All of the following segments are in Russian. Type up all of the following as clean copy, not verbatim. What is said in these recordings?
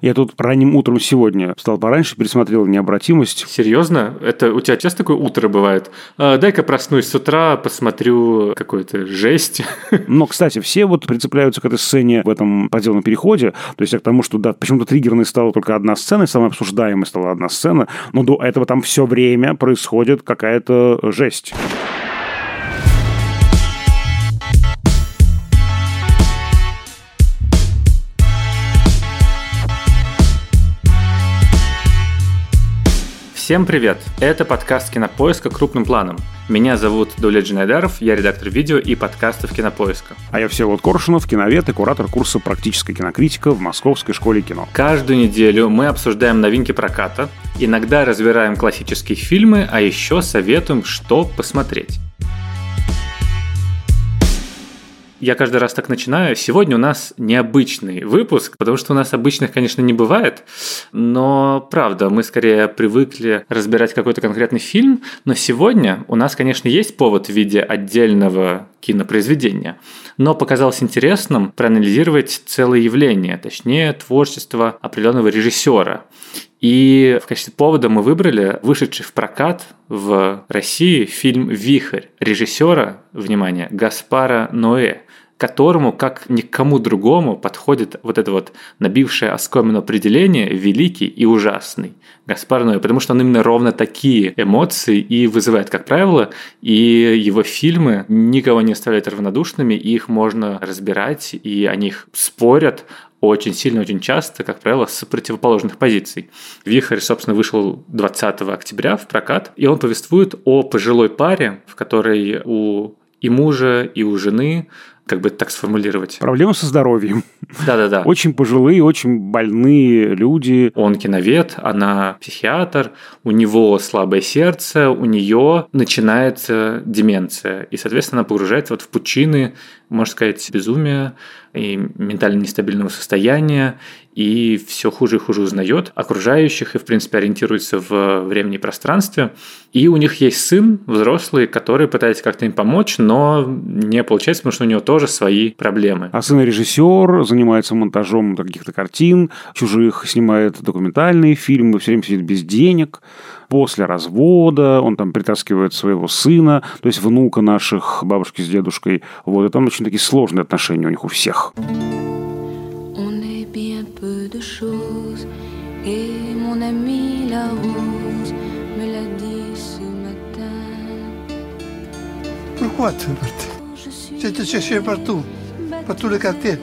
Я тут ранним утром сегодня встал пораньше, пересмотрел «Необратимость». Серьезно? Это у тебя часто такое утро бывает? Дай-ка проснусь с утра, посмотрю какую-то жесть. Но, кстати, все вот прицепляются к этой сцене в этом подземном переходе. То есть, к тому, что да, почему-то триггерной стала только одна сцена, и самой обсуждаемой стала одна сцена. Но до этого там все время происходит какая-то жесть. Всем привет! Это подкаст «Кинопоиска. Крупным планом». Меня зовут Даулет Жанайдаров, я редактор видео и подкастов «Кинопоиска». А я Всеволод Коршунов, киновед и куратор курса «Практическая кинокритика» в Московской школе кино. Каждую неделю мы обсуждаем новинки проката, иногда разбираем классические фильмы, а еще советуем, что посмотреть. Я каждый раз так начинаю. Сегодня у нас необычный выпуск, потому что у нас обычных, конечно, не бывает, но, правда, мы скорее привыкли разбирать какой-то конкретный фильм, но сегодня у нас, конечно, есть повод в виде отдельного кинопроизведения, но показалось интересным проанализировать целое явление, точнее, творчество определенного режиссера. И в качестве повода мы выбрали вышедший в прокат в России фильм «Вихрь» режиссера, внимание, Гаспара Ноэ, которому, как никому другому, подходит вот это вот набившее оскомину определение «великий и ужасный» Гаспар Ноэ, потому что он именно ровно такие эмоции и вызывает, как правило, и его фильмы никого не оставляют равнодушными, и их можно разбирать, и о них спорят очень сильно, очень часто, как правило, с противоположных позиций. «Вихрь», собственно, вышел 20 октября в прокат, и он повествует о пожилой паре, в которой у и мужа, и у жены, как бы так сформулировать, проблемы со здоровьем. Да-да-да. Очень пожилые, очень больные люди. Он киновед, она психиатр, у него слабое сердце, у нее начинается деменция. И, соответственно, она погружается вот в пучины, можно сказать, безумия и ментально нестабильного состояния, и все хуже и хуже узнает окружающих и, в принципе, ориентируется в времени и пространстве. И у них есть сын взрослый, который пытается как-то им помочь, но не получается, потому что у него тоже свои проблемы. А сын режиссер, занимается монтажом каких-то картин, чужих, снимает документальные фильмы, все время сидит без денег. После развода он там притаскивает своего сына, то есть внука наших, бабушки с дедушкой. Вот, и там очень такие сложные отношения у них у всех. Ну, хватит, Барт. Это чаще порту, порту ли коктейль.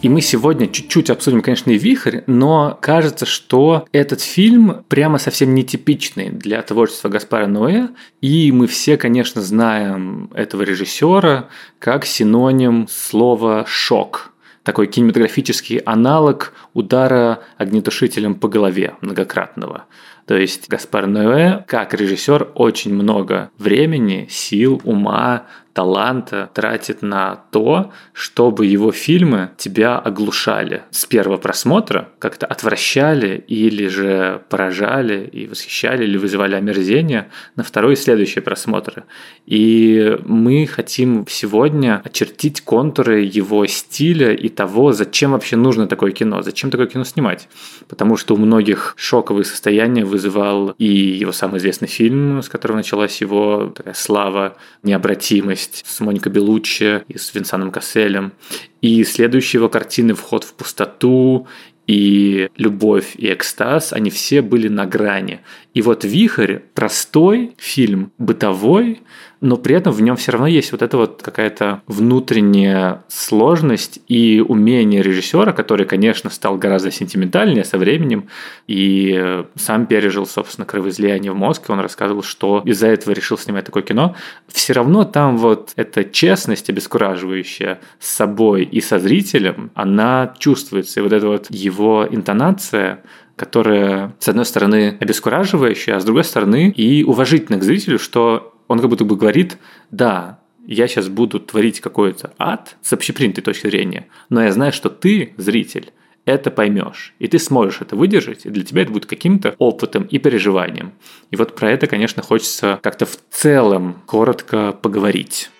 И мы сегодня чуть-чуть обсудим, конечно, и «Вихрь», но кажется, что этот фильм прямо совсем нетипичный для творчества Гаспара Ноэ, и мы все, конечно, знаем этого режиссера как синоним слова «шок». Такой кинематографический аналог удара огнетушителем по голове многократного. То есть Гаспар Ноэ, как режиссер, очень много времени, сил, ума, таланта тратит на то, чтобы его фильмы тебя оглушали с первого просмотра, как-то отвращали или же поражали и восхищали, или вызывали омерзение на второй и следующие просмотры. И мы хотим сегодня очертить контуры его стиля и того, зачем вообще нужно такое кино, зачем такое кино снимать. Потому что у многих шоковые состояния вызывал и его самый известный фильм, с которого началась его такая слава, «Необратимость», с Моникой Беллуччи и с Венсаном Касселем, и следующие его картины «Вход в пустоту», и «Любовь» и «Экстаз», они все были на грани. И вот «Вихрь» – простой фильм, бытовой, но при этом в нем все равно есть вот эта вот какая-то внутренняя сложность и умение режиссера, который, конечно, стал гораздо сентиментальнее со временем и сам пережил, собственно, кровоизлияние в мозг, и он рассказывал, что из-за этого решил снимать такое кино. Все равно там вот эта честность, обескураживающая с собой и со зрителем, она чувствуется, и вот эта вот его интонация, которая, с одной стороны, обескураживающая, а с другой стороны, и уважительна к зрителю, что он как будто бы говорит: да, я сейчас буду творить какой-то ад с общепринятой точки зрения, но я знаю, что ты, зритель, это поймешь. И ты сможешь это выдержать, и для тебя это будет каким-то опытом и переживанием. И вот про это, конечно, хочется как-то в целом коротко поговорить.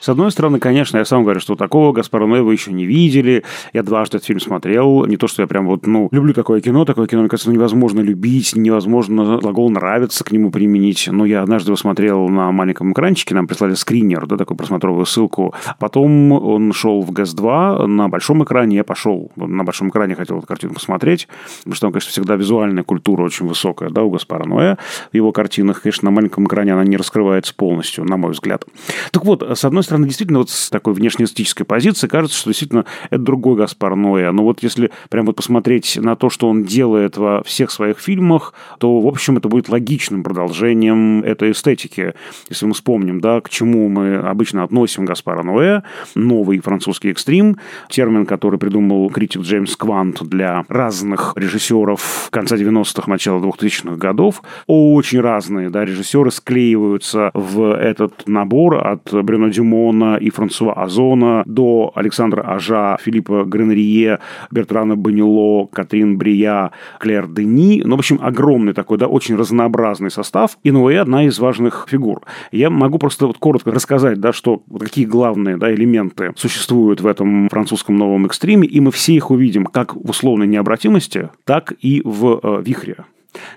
С одной стороны, конечно, я сам говорю, что такого Гаспара Ноэ вы еще не видели. Я дважды этот фильм смотрел. Не то, что я прям вот, люблю такое кино. Такое кино, мне кажется, невозможно любить, невозможно глагол «нравится» к нему применить. Но я однажды его смотрел на маленьком экранчике. Нам прислали скринер, такую просмотровую ссылку. Потом он шел в ГЭС-2 на большом экране. Я пошел на большом экране, хотел эту картину посмотреть. Потому что там, конечно, всегда визуальная культура очень высокая, у Гаспара Ноэ. В его картинах, конечно, на маленьком экране она не раскрывается полностью, на мой взгляд. Так вот, с одной стороны, действительно, с такой внешнеэстетической позиции кажется, что действительно это другой Гаспар Ноэ. Но вот если прям посмотреть на то, что он делает во всех своих фильмах, то, в общем, это будет логичным продолжением этой эстетики. Если мы вспомним, к чему мы обычно относим Гаспара Ноэ, новый французский экстрим, термин, который придумал критик Джеймс Квант для разных режиссеров конца 90-х, начала 2000-х годов. Очень разные режиссеры склеиваются в этот набор, от Брюно Дюмона и Франсуа Озона до Александра Ажа, Филиппа Гранрийе, Бертрана Бонелло, Катрин Брейя, Клер Дени. В общем, огромный такой, очень разнообразный состав. И Ноэ одна из важных фигур. Я могу просто коротко рассказать, что какие главные элементы существуют в этом французском новом экстриме. И мы все их увидим как в условной необратимости, так и в вихре.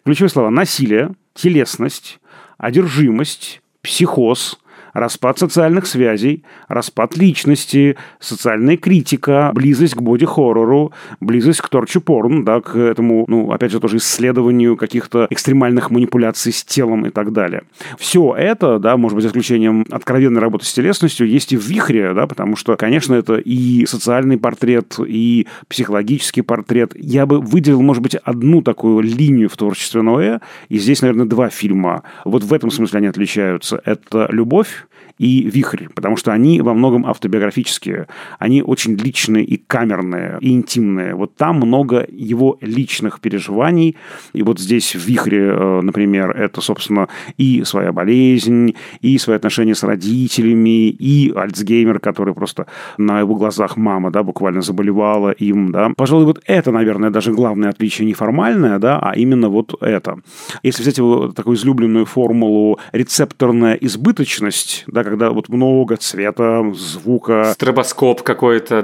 Ключевые слова: насилие, телесность, одержимость, психоз, распад социальных связей, распад личности, социальная критика, близость к боди-хоррору, близость к торчу-порн, к этому, опять же, тоже исследованию каких-то экстремальных манипуляций с телом и так далее. Все это, может быть, за исключением откровенной работы с телесностью, есть и в «Вихре», потому что, конечно, это и социальный портрет, и психологический портрет. Я бы выделил, может быть, одну такую линию в творчестве Ноэ, и здесь, наверное, два фильма. Вот в этом смысле они отличаются. Это «Любовь» и «Вихрь», потому что они во многом автобиографические, они очень личные и камерные, и интимные. Вот там много его личных переживаний, и вот здесь в «Вихре», например, это, собственно, и своя болезнь, и свои отношения с родителями, и Альцгеймер, который просто на его глазах мама, буквально заболевала им, Пожалуй, вот это, наверное, даже главное отличие неформальное, а именно вот это. Если взять его такую излюбленную формулу рецепторная избыточность, когда много цвета, звука. Стробоскоп какой-то,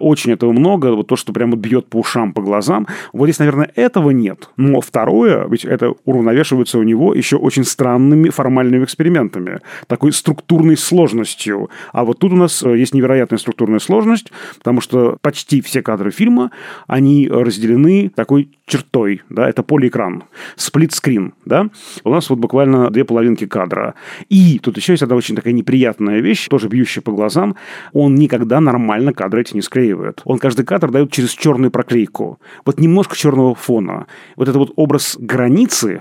очень этого много. Вот то, что прямо бьет по ушам, по глазам. Вот здесь, наверное, этого нет. Но второе, ведь это уравновешивается у него еще очень странными формальными экспериментами. Такой структурной сложностью. А вот тут у нас есть невероятная структурная сложность, потому что почти все кадры фильма, они разделены такой чертой. Это полиэкран. Сплитскрин. У нас вот буквально две половинки кадра. И тут еще есть одна очень такая неприятная вещь, тоже бьющая по глазам. Он никогда нормально кадры эти не склеивает. Он каждый кадр дает через черную проклейку. Вот немножко черного фона. Вот это образ границы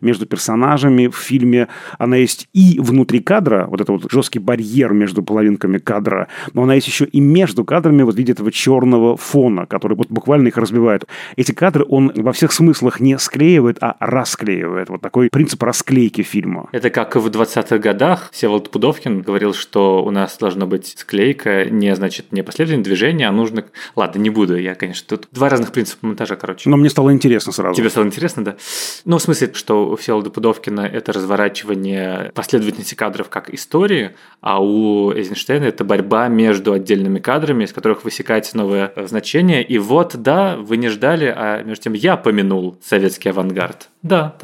между персонажами в фильме, она есть и внутри кадра, вот это жесткий барьер между половинками кадра, но она есть еще и между кадрами в виде этого черного фона, который буквально их разбивает. Эти кадры он во всех смыслах не склеивает, а расклеивает. Вот такой принцип расклейки фильма. Это как в 20-х годах Всеволод Пудовкин говорил, что у нас должна быть склейка, не последовательное движение, а нужно... Ладно, не буду, я, конечно, тут два разных принципа монтажа, Но мне стало интересно сразу. Тебе стало интересно, да? В смысле, что у Всеволода Пудовкина это разворачивание последовательности кадров как истории, а у Эйзенштейна это борьба между отдельными кадрами, из которых высекается новое значение. И вы не ждали, а между тем я помянул советский авангард. Да.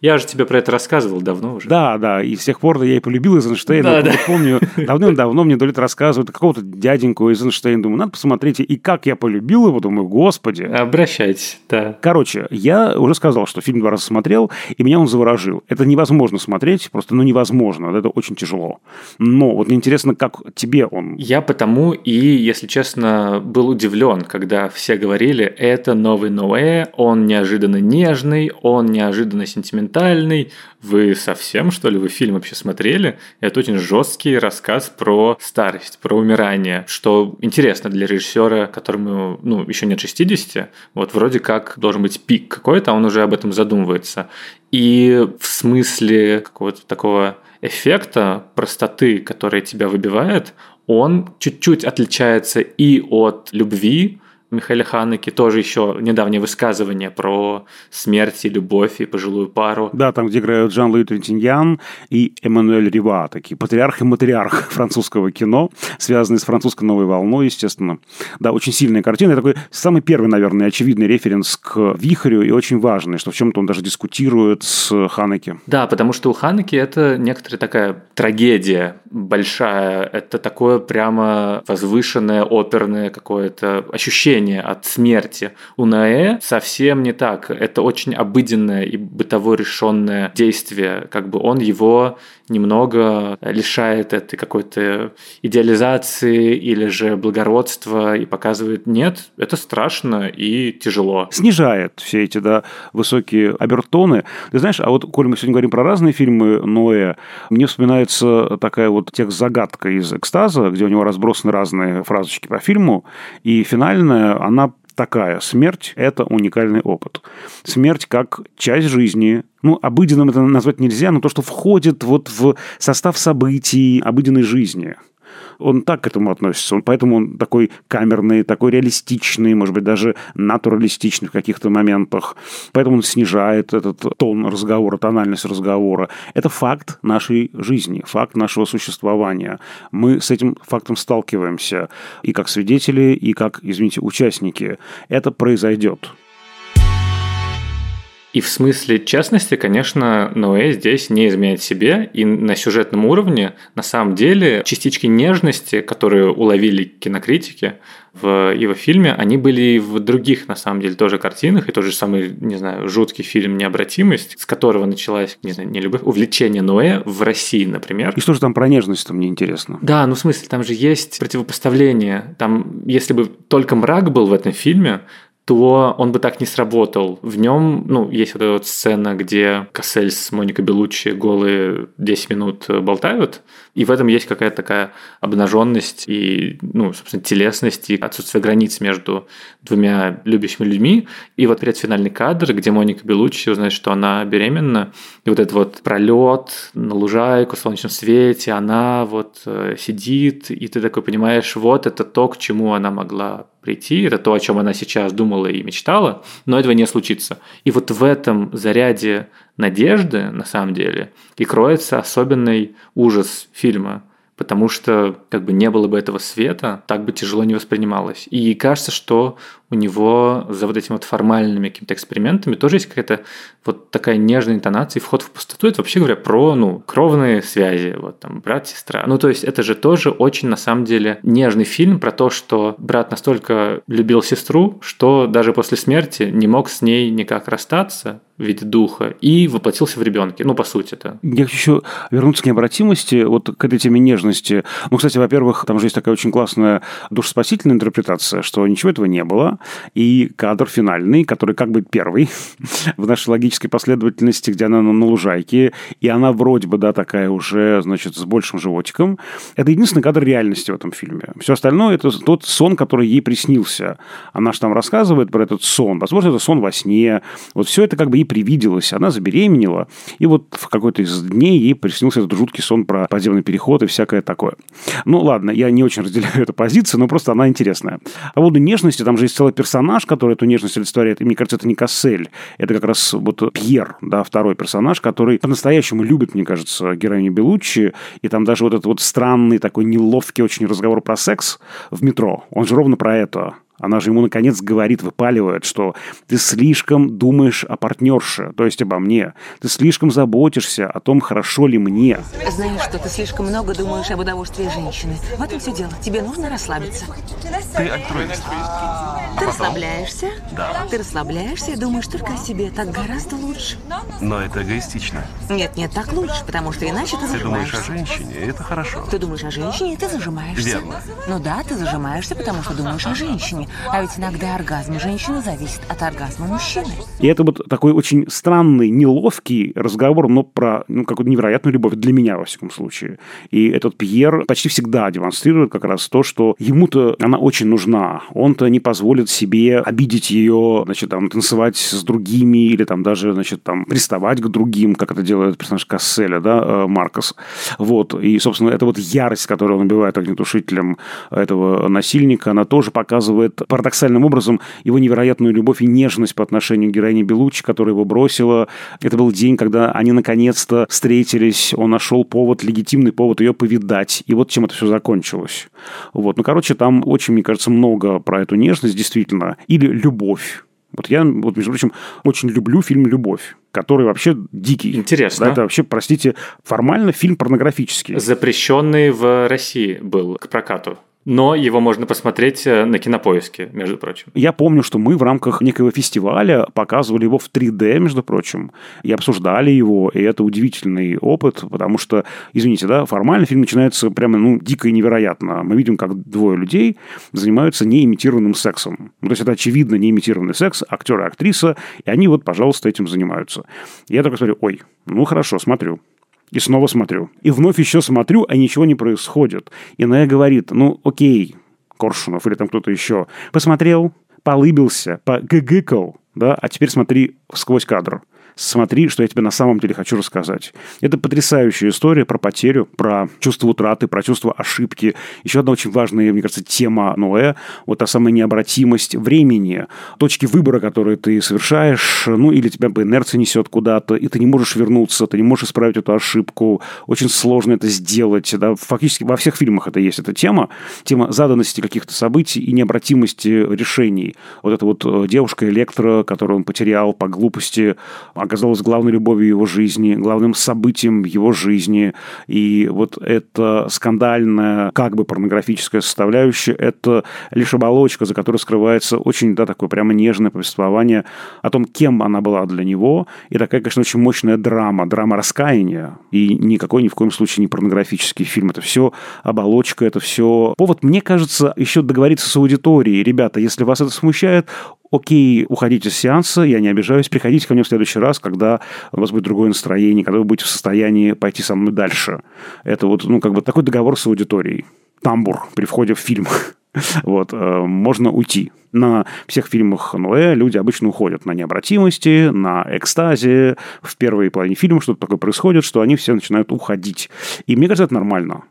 Я же тебе про это рассказывал давно уже. Да, и с тех пор я и полюбил Эйзенштейна. Я помню, давным-давно мне Даулет рассказывает какого-то дяденьку Эйзенштейна. Думаю, надо посмотреть, и как я полюбил его. Думаю, господи. Обращайтесь, да. Короче, я уже сказал, что фильм 2 раза смотрел, и меня он заворожил. Это невозможно смотреть, просто невозможно. Это очень тяжело. Но мне интересно, как тебе он. Я потому и, если честно, был удивлен, когда все говорили, это новый Ноэ, он неожиданно нежный, он неожиданно сентиментальный. Вы совсем, что ли, вы фильм вообще смотрели? Это очень жесткий рассказ про старость, про умирание, что интересно для режиссера, которому еще нет 60, вроде как должен быть пик какой-то, а он уже об этом задумывается. И в смысле какого-то такого эффекта, простоты, которая тебя выбивает, Он чуть-чуть отличается и от «Любви» Михаэля Ханеке, тоже еще недавнее высказывание про смерть и любовь, и пожилую пару. Да, там, где играют Жан-Луи Трентиньян и Эммануэль Рива, такие патриарх и матриарх французского кино, связанные с французской новой волной, естественно. Да, очень сильная картина. Это такой самый первый, наверное, очевидный референс к «Вихрю», и очень важный, что в чем-то он даже дискутирует с Ханеке. Да, потому что у Ханеке это некоторая такая трагедия большая, это такое прямо возвышенное, оперное какое-то ощущение от смерти. У Ноэ совсем не так. Это очень обыденное и бытово решенное действие. Как бы он его немного лишает этой какой-то идеализации или же благородства и показывает, нет, это страшно и тяжело. Снижает все эти, да, высокие обертоны. Ты знаешь, а вот, коль мы сегодня говорим про разные фильмы Ноэ, мне вспоминается такая вот текст-загадка из «Экстаза», где у него разбросаны разные фразочки по фильму, и финальная она такая. Смерть – это уникальный опыт. Смерть как часть жизни. Ну, обыденным это назвать нельзя, но то, что входит вот в состав событий обыденной жизни. Он так к этому относится. Поэтому он такой камерный, такой реалистичный, может быть, даже натуралистичный в каких-то моментах. Поэтому он снижает этот тон разговора, тональность разговора. Это факт нашей жизни, факт нашего существования. Мы с этим фактом сталкиваемся и как свидетели, и как, извините, участники. Это произойдет. И в смысле честности, конечно, Ноэ здесь не изменяет себе, и на сюжетном уровне, на самом деле, частички нежности, которые уловили кинокритики в его фильме, они были и в других, на самом деле, тоже картинах, и тот же самый, не знаю, жуткий фильм «Необратимость», с которого началась, не знаю, не любовь, увлечение Ноэ в России, например. И что же там про нежность-то, мне интересно? Да, ну в смысле, там же есть противопоставление, там, если бы только мрак был в этом фильме, то он бы так не сработал. В нем, ну, есть вот эта вот сцена, где Кассель с Моникой Беллуччи голые 10 минут болтают, и в этом есть какая-то такая обнаженность и, ну, собственно, телесность, и отсутствие границ между двумя любящими людьми. И вот предфинальный кадр, где Моника Беллуччи узнает, что она беременна, и вот этот вот пролет на лужайку в солнечном свете, она вот сидит, и ты такой понимаешь, вот это то, к чему она могла прийти, это то, о чем она сейчас думала и мечтала, но этого не случится. И вот в этом заряде надежды, на самом деле, и кроется особенный ужас фильма, потому что как бы не было бы этого света, так бы тяжело не воспринималось. И кажется, что у него за вот этими вот формальными какими-то экспериментами тоже есть какая-то вот такая нежная интонация. И «Вход в пустоту» — это вообще говоря про, ну, кровные связи, вот там брат, сестра. Ну, то есть это же тоже очень, на самом деле, нежный фильм про то, что брат настолько любил сестру, что даже после смерти не мог с ней никак расстаться в виде духа и воплотился в ребенке. Ну, по сути-то. Я хочу еще вернуться к «Необратимости», вот к этой теме нежности. Ну, кстати, во-первых, там же есть такая очень классная душеспасительная интерпретация, что ничего этого не было. И кадр финальный, который как бы первый в нашей логической последовательности, где она на лужайке, и она вроде бы, да, такая уже, значит, с большим животиком. Это единственный кадр реальности в этом фильме. Все остальное – это тот сон, который ей приснился. Она же там рассказывает про этот сон. Возможно, это сон во сне. Вот все это как бы ей привиделось. Она забеременела, и вот в какой-то из дней ей приснился этот жуткий сон про подземный переход и всякое такое. Ну, ладно, я не очень разделяю эту позицию, но просто она интересная. А вот нежности, там же есть целый персонаж, который эту нежность олицетворяет, и мне кажется, это не Кассель, это как раз вот Пьер, да, второй персонаж, который по-настоящему любит, мне кажется, героиню Беллуччи, и там даже вот этот вот странный такой неловкий очень разговор про секс в метро, он же ровно про это. Она же ему, наконец, говорит, выпаливает, что ты слишком думаешь о партнерше, то есть обо мне. Ты слишком заботишься о том, хорошо ли мне. Знаешь, что ты слишком много думаешь об удовольствии женщины. В этом все дело. Тебе нужно расслабиться. Ты альтруист. Ты расслабляешься. Да. Ты расслабляешься и думаешь только о себе. Так гораздо лучше. Но это эгоистично. Нет, нет, так лучше, потому что иначе ты зажимаешься. Ты думаешь о женщине, и это хорошо. Ты думаешь о женщине, и ты зажимаешься. Верно. Ну да, ты зажимаешься, потому что думаешь о женщине. женщине. А ведь иногда оргазм женщины зависит от оргазма мужчины. И это вот такой очень странный, неловкий разговор, но про какую-то невероятную любовь для меня, во всяком случае. И этот Пьер почти всегда демонстрирует как раз то, что ему-то она очень нужна. Он-то не позволит себе обидеть ее, танцевать с другими или даже, приставать к другим, как это делает персонаж Касселя, Маркос. Вот. И, собственно, эта ярость, которую он убивает огнетушителем этого насильника, она тоже показывает парадоксальным образом его невероятную любовь и нежность по отношению к героине Беллуччи, которая его бросила. Это был день, когда они наконец-то встретились, он нашел повод, легитимный повод ее повидать. И вот чем это все закончилось. Вот. Там очень, мне кажется, много про эту нежность, действительно. Или любовь. Я, между прочим, очень люблю фильм «Любовь», который вообще дикий. Интересно. Да, это вообще, простите, формально фильм порнографический. Запрещенный в России был к прокату. Но его можно посмотреть на Кинопоиске, между прочим. Я помню, что мы в рамках некого фестиваля показывали его в 3D, между прочим, и обсуждали его, и это удивительный опыт, потому что, извините, формально фильм начинается прямо, дико и невероятно. Мы видим, как двое людей занимаются неимитированным сексом. То есть это, очевидно, неимитированный секс, актер и актриса, и они пожалуйста, этим занимаются. И я только смотрю, хорошо, смотрю. И снова смотрю. И вновь еще смотрю, а ничего не происходит. И Ноэ говорит, окей, Коршунов или кто-то еще, посмотрел, полыбился, погыгыкал, а теперь смотри сквозь кадр. Смотри, что я тебе на самом деле хочу рассказать. Это потрясающая история про потерю, про чувство утраты, про чувство ошибки. Еще одна очень важная, мне кажется, тема Ноэ. Та самая необратимость времени. Точки выбора, которые ты совершаешь, или тебя по инерции несет куда-то, и ты не можешь вернуться, ты не можешь исправить эту ошибку. Очень сложно это сделать. Фактически во всех фильмах это есть, эта тема. Тема заданности каких-то событий и необратимости решений. Эта девушка Электра, которую он потерял по глупости, оказалась главной любовью его жизни, главным событием его жизни. И эта скандальная, порнографическая составляющая, это лишь оболочка, за которой скрывается очень, такое прямо нежное повествование о том, кем она была для него. И такая, конечно, очень мощная драма раскаяния. И никакой, ни в коем случае не порнографический фильм. Это все оболочка, это все повод, мне кажется, еще договориться с аудиторией. Ребята, если вас это смущает, окей, уходите с сеанса, я не обижаюсь, приходите ко мне в следующий раз, когда у вас будет другое настроение, когда вы будете в состоянии пойти со мной дальше. Это такой договор с аудиторией. Тамбур при входе в фильм. Можно уйти. На всех фильмах Ноэ люди обычно уходят на необратимости, на экстазе. В первой половине фильма что-то такое происходит, что они все начинают уходить. И мне кажется, это нормально.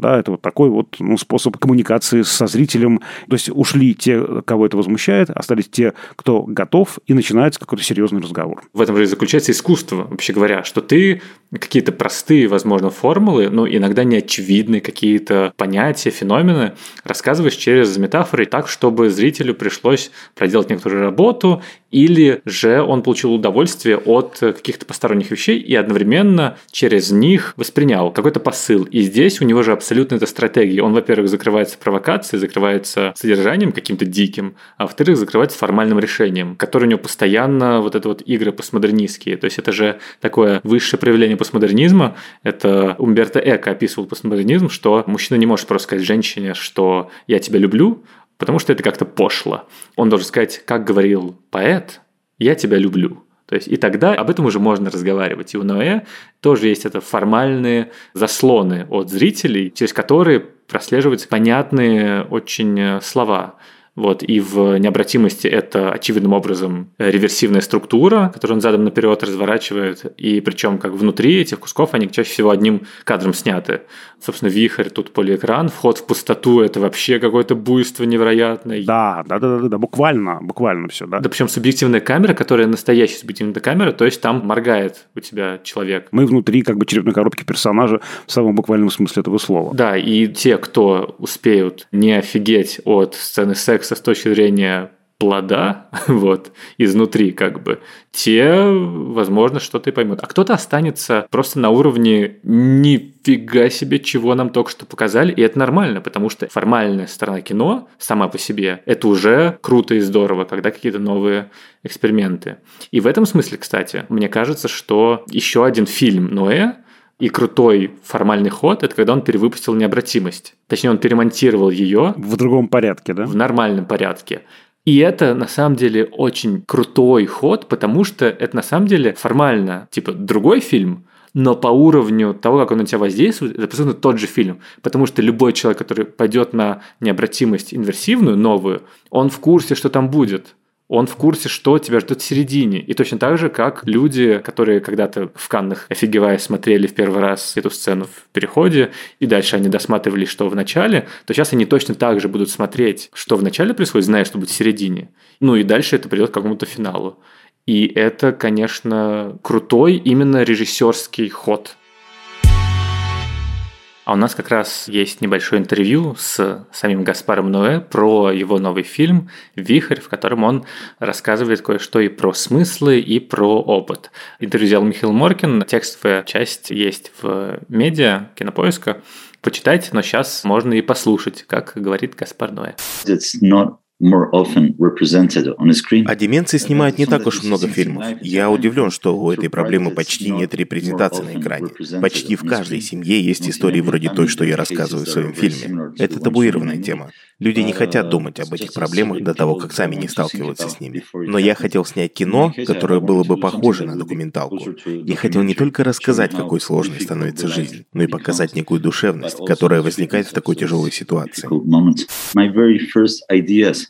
Это такой способ коммуникации со зрителем. То есть ушли те, кого это возмущает, остались те, кто готов, и начинается какой-то серьезный разговор. В этом же и заключается искусство, вообще говоря, что ты какие-то простые, возможно, формулы, иногда неочевидные какие-то понятия, феномены, рассказываешь через метафоры так, чтобы зрителю пришлось проделать некоторую работу, или же он получил удовольствие от каких-то посторонних вещей и одновременно через них воспринял какой-то посыл. И здесь у него же абсолютно эта стратегия. Он, во-первых, закрывается провокацией, закрывается содержанием каким-то диким, а во-вторых, закрывается формальным решением, которое у него постоянно игры постмодернистские. То есть это же такое высшее проявление постмодернизма. Это Умберто Эко описывал постмодернизм, что мужчина не может просто сказать женщине, что «я тебя люблю», потому что это как-то пошло. Он должен сказать, как говорил поэт, «я тебя люблю». То есть и тогда об этом уже можно разговаривать. И у Ноэ тоже есть это формальные заслоны от зрителей, через которые прослеживаются понятные очень слова. И в необратимости это очевидным образом реверсивная структура, которую он задом наперед разворачивает, и причем как внутри этих кусков они чаще всего одним кадром сняты. Собственно, «Вихрь», тут полиэкран, «Вход в пустоту» — это вообще какое-то буйство невероятное. Да, буквально все, да. Да, причем субъективная камера, которая настоящая субъективная камера, то есть там моргает у тебя человек. Мы внутри черепной коробки персонажа в самом буквальном смысле этого слова. Да, и те, кто успеют не офигеть от сцены секса, с точки зрения плода, изнутри те, возможно, что-то и поймут. А кто-то останется просто на уровне «нифига себе, чего нам только что показали», и это нормально, потому что формальная сторона кино сама по себе – это уже круто и здорово, когда какие-то новые эксперименты. И в этом смысле, кстати, мне кажется, что еще один фильм Ноэ, и крутой формальный ход — это когда он перевыпустил «Необратимость». Точнее, он перемонтировал ее. В другом порядке, да? В нормальном порядке. И это, на самом деле, очень крутой ход, потому что это, на самом деле, формально, типа, другой фильм, но по уровню того, как он на тебя воздействует, это абсолютно тот же фильм. Потому что любой человек, который пойдет на «Необратимость» инверсивную, новую, он в курсе, что там будет. Он в курсе, что тебя ждет в середине. И точно так же, как люди, которые когда-то в Каннах, офигевая, смотрели в первый раз эту сцену в переходе, и дальше они досматривали, что в начале, то сейчас они точно так же будут смотреть, что в начале происходит, зная, что будет в середине. Ну и дальше это придет к какому-то финалу. И это, конечно, крутой именно режиссерский ход. А у нас как раз есть небольшое интервью с самим Гаспаром Ноэ про его новый фильм «Вихрь», в котором он рассказывает кое-что и про смыслы, и про опыт. Интервью взял Михаил Моркин, текстовая часть есть в медиа «Кинопоиска». Почитайте, но сейчас можно и послушать, как говорит Гаспар Ноэ. О деменции снимают не так уж много фильмов. Я удивлен, что у этой проблемы почти нет репрезентации на экране. Почти в каждой семье есть истории вроде той, что я рассказываю в своем фильме. Это табуированная тема. Люди не хотят думать об этих проблемах до того, как сами не сталкиваются с ними. Но я хотел снять кино, которое было бы похоже на документалку. Я хотел не только рассказать, какой сложной становится жизнь, но и показать некую душевность, которая возникает в такой тяжелой ситуации.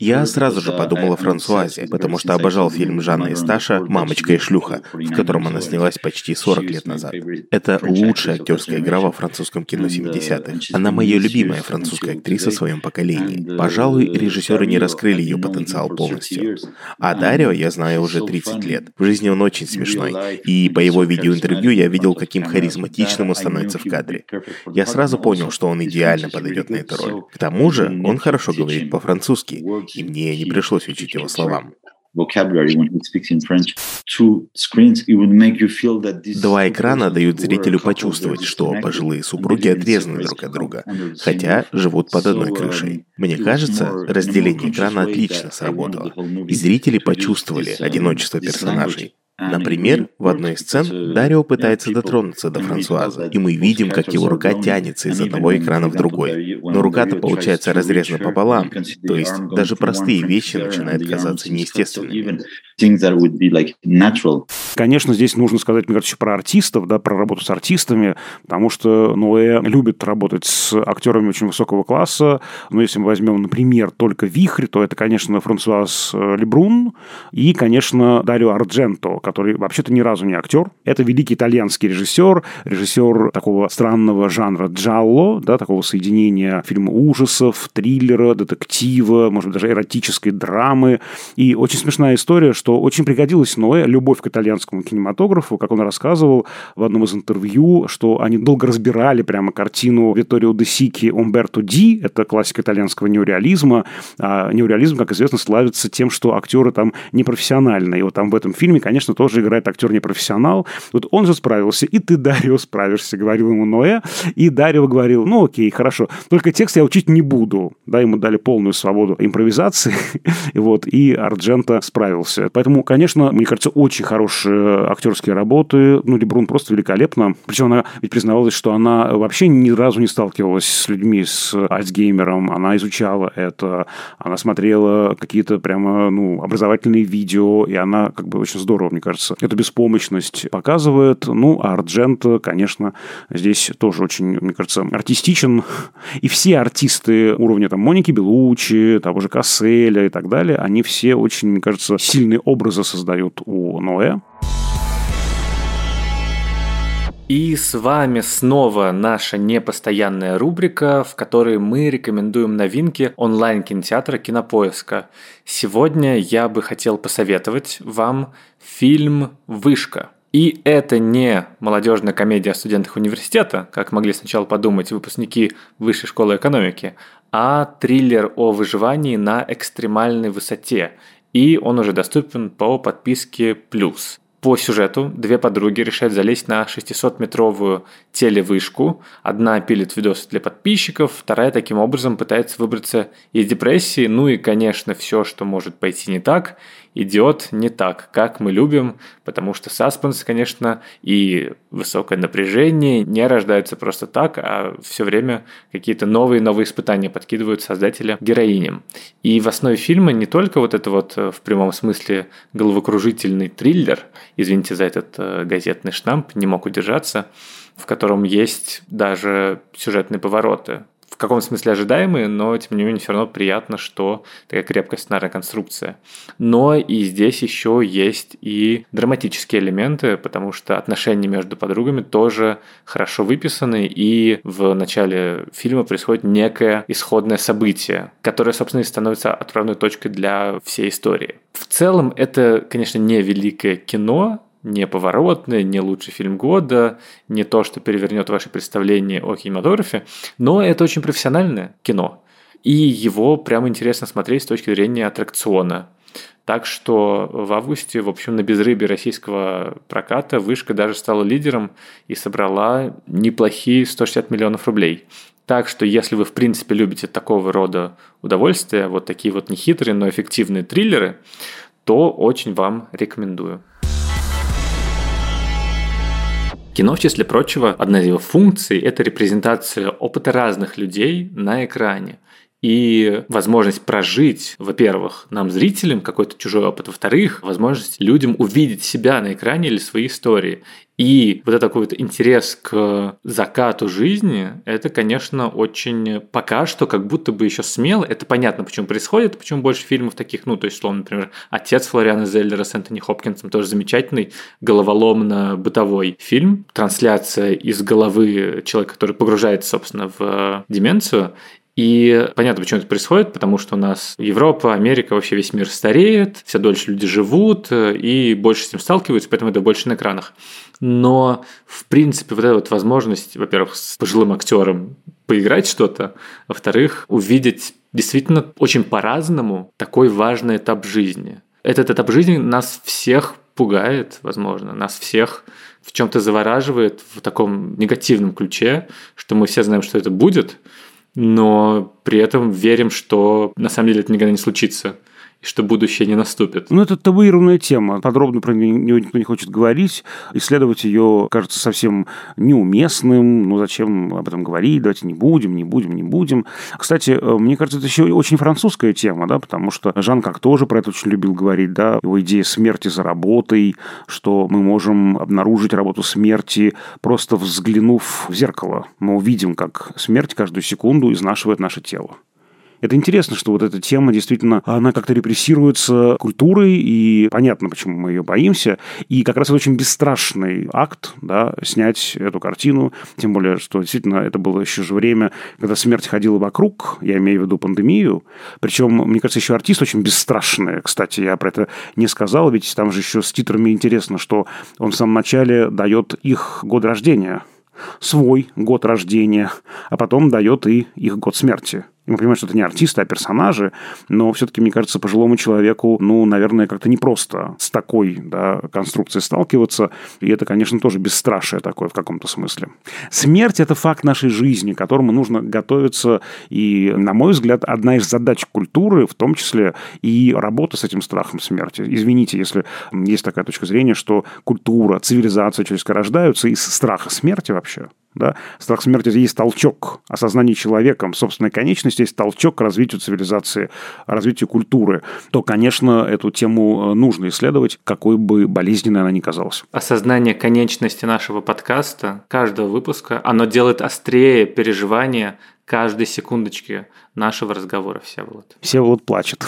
Я сразу же подумал о Франсуазе, потому что обожал фильм Жанна Исташа «Мамочка и шлюха», в котором она снялась почти 40 лет назад. Это лучшая актерская игра во французском кино 70-х. Она моя любимая французская актриса в своем поколении. Пожалуй, режиссеры не раскрыли ее потенциал полностью. А Дарио я знаю уже 30 лет. В жизни он очень смешной. И по его видеоинтервью я видел, каким харизматичным он становится в кадре. Я сразу понял, что он идеально подойдет на эту роль. К тому же, он хорошо говорит по-французски. И мне не пришлось учить его словам. Два экрана дают зрителю почувствовать, что пожилые супруги отрезаны друг от друга, хотя живут под одной крышей. Мне кажется, разделение экрана отлично сработало, и зрители почувствовали одиночество персонажей. Например, в одной из сцен Дарио пытается дотронуться до Франсуаза, и мы видим, как его рука тянется из одного экрана в другой. Но рука-то получается разрезана пополам, то есть даже простые вещи начинают казаться неестественными. Конечно, здесь нужно сказать, мне кажется, еще про артистов, да, про работу с артистами, потому что Ноэ любит работать с актерами очень высокого класса. Но если мы возьмем, например, только «Вихрь», то это, конечно, Франсуаз Лебрен и, конечно, Дарио Ардженто, который вообще-то ни разу не актер. Это великий итальянский режиссер, режиссер такого странного жанра джалло, да, такого соединения фильма ужасов, триллера, детектива, может быть, даже эротической драмы. И очень смешная история, что очень пригодилась Ноэ любовь к итальянскому кинематографу, как он рассказывал в одном из интервью, что они долго разбирали прямо картину Витторио де Сики «Умберто Д», это классика итальянского неореализма. А неореализм, как известно, славится тем, что актеры там непрофессиональные. И вот там в этом фильме, конечно, тоже играет актер-непрофессионал. Вот он же справился, и ты, Дарио, справишься, говорил ему Ноэ. И Дарио говорил: ну окей, хорошо, только текст я учить не буду. Да, ему дали полную свободу импровизации, вот, и Ардженто справился. Поэтому, конечно, мне кажется, очень хорошие актерские работы. Ну, Лебрун просто великолепно. Причем она ведь признавалась, что она вообще ни разу не сталкивалась с людьми с Альцгеймером. Она изучала это. Она смотрела какие-то прямо, ну, образовательные видео. И она как бы очень здорово, мне кажется, эту беспомощность показывает. Ну, а Ардженто, конечно, здесь тоже очень, мне кажется, артистичен. И все артисты уровня там Моники Беллуччи, того же Касселя и так далее, они все очень, мне кажется, сильные образы создают у Ноэ. И с вами снова наша непостоянная рубрика, в которой мы рекомендуем новинки онлайн-кинотеатра «Кинопоиска». Сегодня я бы хотел посоветовать вам фильм «Вышка». И это не молодежная комедия о студентах университета, как могли сначала подумать выпускники Высшей школы экономики, а триллер о выживании на экстремальной высоте. И он уже доступен по подписке «Плюс». По сюжету две подруги решают залезть на 600-метровую телевышку. Одна пилит видосы для подписчиков, вторая таким образом пытается выбраться из депрессии. Ну и, конечно, все, что может пойти не так. идет не так, как мы любим, потому что саспенс, конечно, и высокое напряжение не рождаются просто так, а все время какие-то новые испытания подкидывают создателя героиням. И в основе фильма не только вот это вот в прямом смысле головокружительный триллер, извините за этот газетный штамп, не мог удержаться, в котором есть даже сюжетные повороты. В каком смысле ожидаемые, но, тем не менее, все равно приятно, что такая крепкая сценарная конструкция. Но и здесь еще есть и драматические элементы, потому что отношения между подругами тоже хорошо выписаны, и в начале фильма происходит некое исходное событие, которое, собственно, и становится отправной точкой для всей истории. В целом, это, конечно, не великое кино, не поворотный, не лучший фильм года, не то, что перевернет ваши представления о кинематографе, но это очень профессиональное кино, и его прямо интересно смотреть с точки зрения аттракциона. Так что в августе, в общем, на безрыбье российского проката «Вышка» даже стала лидером и собрала неплохие 160 миллионов рублей. Так что, если вы, в принципе, любите такого рода удовольствия, вот такие вот нехитрые, но эффективные триллеры, то очень вам рекомендую. Кино, в числе прочего, одна из его функций – это репрезентация опыта разных людей на экране. И возможность прожить, во-первых, нам, зрителям, какой-то чужой опыт, во-вторых, возможность людям увидеть себя на экране или свои истории. И вот этот такой вот интерес к закату жизни, это, конечно, очень пока что как будто бы еще смело. Это понятно, почему происходит, почему больше фильмов таких, ну, то есть, словно, например, «Отец» Флориана Зеллера с Энтони Хопкинсом, тоже замечательный головоломно-бытовой фильм. Трансляция из головы человека, который погружается, собственно, в деменцию. И понятно, почему это происходит, потому что у нас Европа, Америка, вообще весь мир стареет, все дольше люди живут и больше с ним сталкиваются, поэтому это больше на экранах. Но, в принципе, вот эта вот возможность, во-первых, с пожилым актером поиграть что-то, во-вторых, увидеть действительно очень по-разному такой важный этап жизни. Этот этап жизни нас всех пугает, возможно, нас всех в чем-то завораживает в таком негативном ключе, что мы все знаем, что это будет, но при этом верим, что на самом деле это никогда не случится, и что будущее не наступит. Ну, это табуированная тема. Подробно про нее никто не хочет говорить. Исследовать ее кажется совсем неуместным. Ну, зачем об этом говорить? Давайте не будем. Кстати, мне кажется, это еще очень французская тема, да, потому что Жан Кок тоже про это очень любил говорить, да, его идея смерти за работой, что мы можем обнаружить работу смерти, просто взглянув в зеркало. Мы увидим, как смерть каждую секунду изнашивает наше тело. Это интересно, что вот эта тема действительно, она как-то репрессируется культурой, и понятно, почему мы ее боимся. И как раз это очень бесстрашный акт, да, снять эту картину. Тем более, что действительно это было еще же время, когда смерть ходила вокруг, я имею в виду пандемию. Причем, мне кажется, еще артист очень бесстрашный. Кстати, я про это не сказал, ведь там же еще с титрами интересно, что он в самом начале дает их год рождения, свой год рождения, а потом дает и их год смерти. Мы понимаем, что это не артисты, а персонажи, но все-таки, мне кажется, пожилому человеку, ну, наверное, как-то непросто с такой, да, конструкцией сталкиваться, и это, конечно, тоже бесстрашие такое в каком-то смысле. Смерть – это факт нашей жизни, к которому нужно готовиться, и, на мой взгляд, одна из задач культуры, в том числе и работа с этим страхом смерти. Извините, если есть такая точка зрения, что культура, цивилизация человеческая рождаются из страха смерти вообще. Да? Страх смерти есть толчок осознания человеком собственной конечности, есть толчок к развитию цивилизации, развитию культуры. То, конечно, эту тему нужно исследовать, какой бы болезненной она ни казалась. Осознание конечности нашего подкаста, каждого выпуска, оно делает острее переживание каждой секундочки нашего разговора, Всеволод. Всеволод плачет.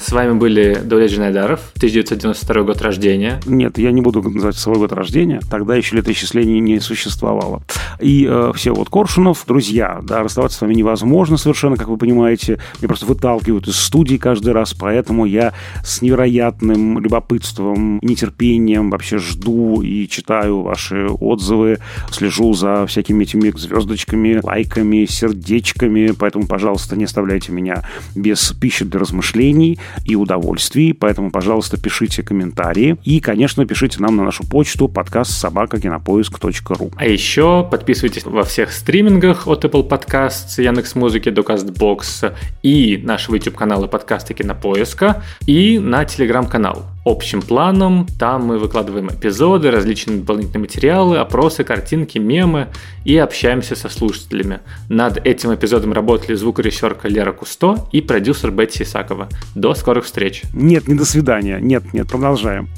С вами были Даулет Жанайдаров, 1992 год рождения. Нет, я не буду называть свой год рождения. Тогда еще летоисчисление не существовало. И Всеволод Коршунов. Друзья, да, расставаться с вами невозможно совершенно, как вы понимаете. Меня просто выталкивают из студии каждый раз, поэтому я с невероятным любопытством, нетерпением вообще жду и читаю ваши отзывы, слежу за всякими этими звездочками, лайками, сердечками. Поэтому, пожалуйста, не оставляйте меня без пищи для размышлений. и удовольствий. Поэтому, пожалуйста, пишите комментарии. И, конечно, пишите нам на нашу почту podcast@kinopoisk.ru. А еще подписывайтесь во всех стримингах от Apple Podcasts, Яндекс.Музыки до Castbox и нашего YouTube-канала подкасты Кинопоиска и на Telegram-канал. Общим планом там мы выкладываем эпизоды, различные дополнительные материалы, опросы, картинки, мемы и общаемся со слушателями. Над этим эпизодом работали звукорежиссерка Лера Кусто и продюсер Бетси Исакова. До скорых встреч. Нет, не до свидания. Нет, продолжаем.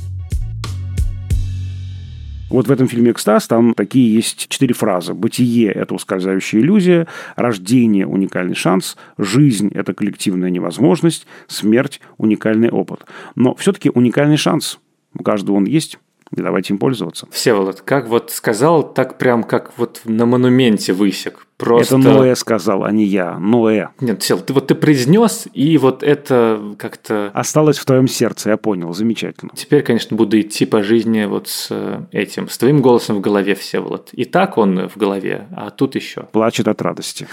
Вот в этом фильме «Экстаз» там такие есть 4 фразы. «Бытие» — это ускользающая иллюзия, «рождение» — уникальный шанс, «жизнь» — это коллективная невозможность, «смерть» — уникальный опыт. Но все-таки уникальный шанс. У каждого он есть. И давайте им пользоваться. Всеволод, как вот сказал, так прям как вот на монументе высек. Просто... Это Ноэ сказал, а не я. Ноэ. Нет, Всеволод, ты произнес, и вот это как-то... Осталось в твоем сердце, я понял. Замечательно. Теперь, конечно, буду идти по жизни вот с этим, с твоим голосом в голове, Всеволод. И так он в голове, а тут еще. Плачет от радости.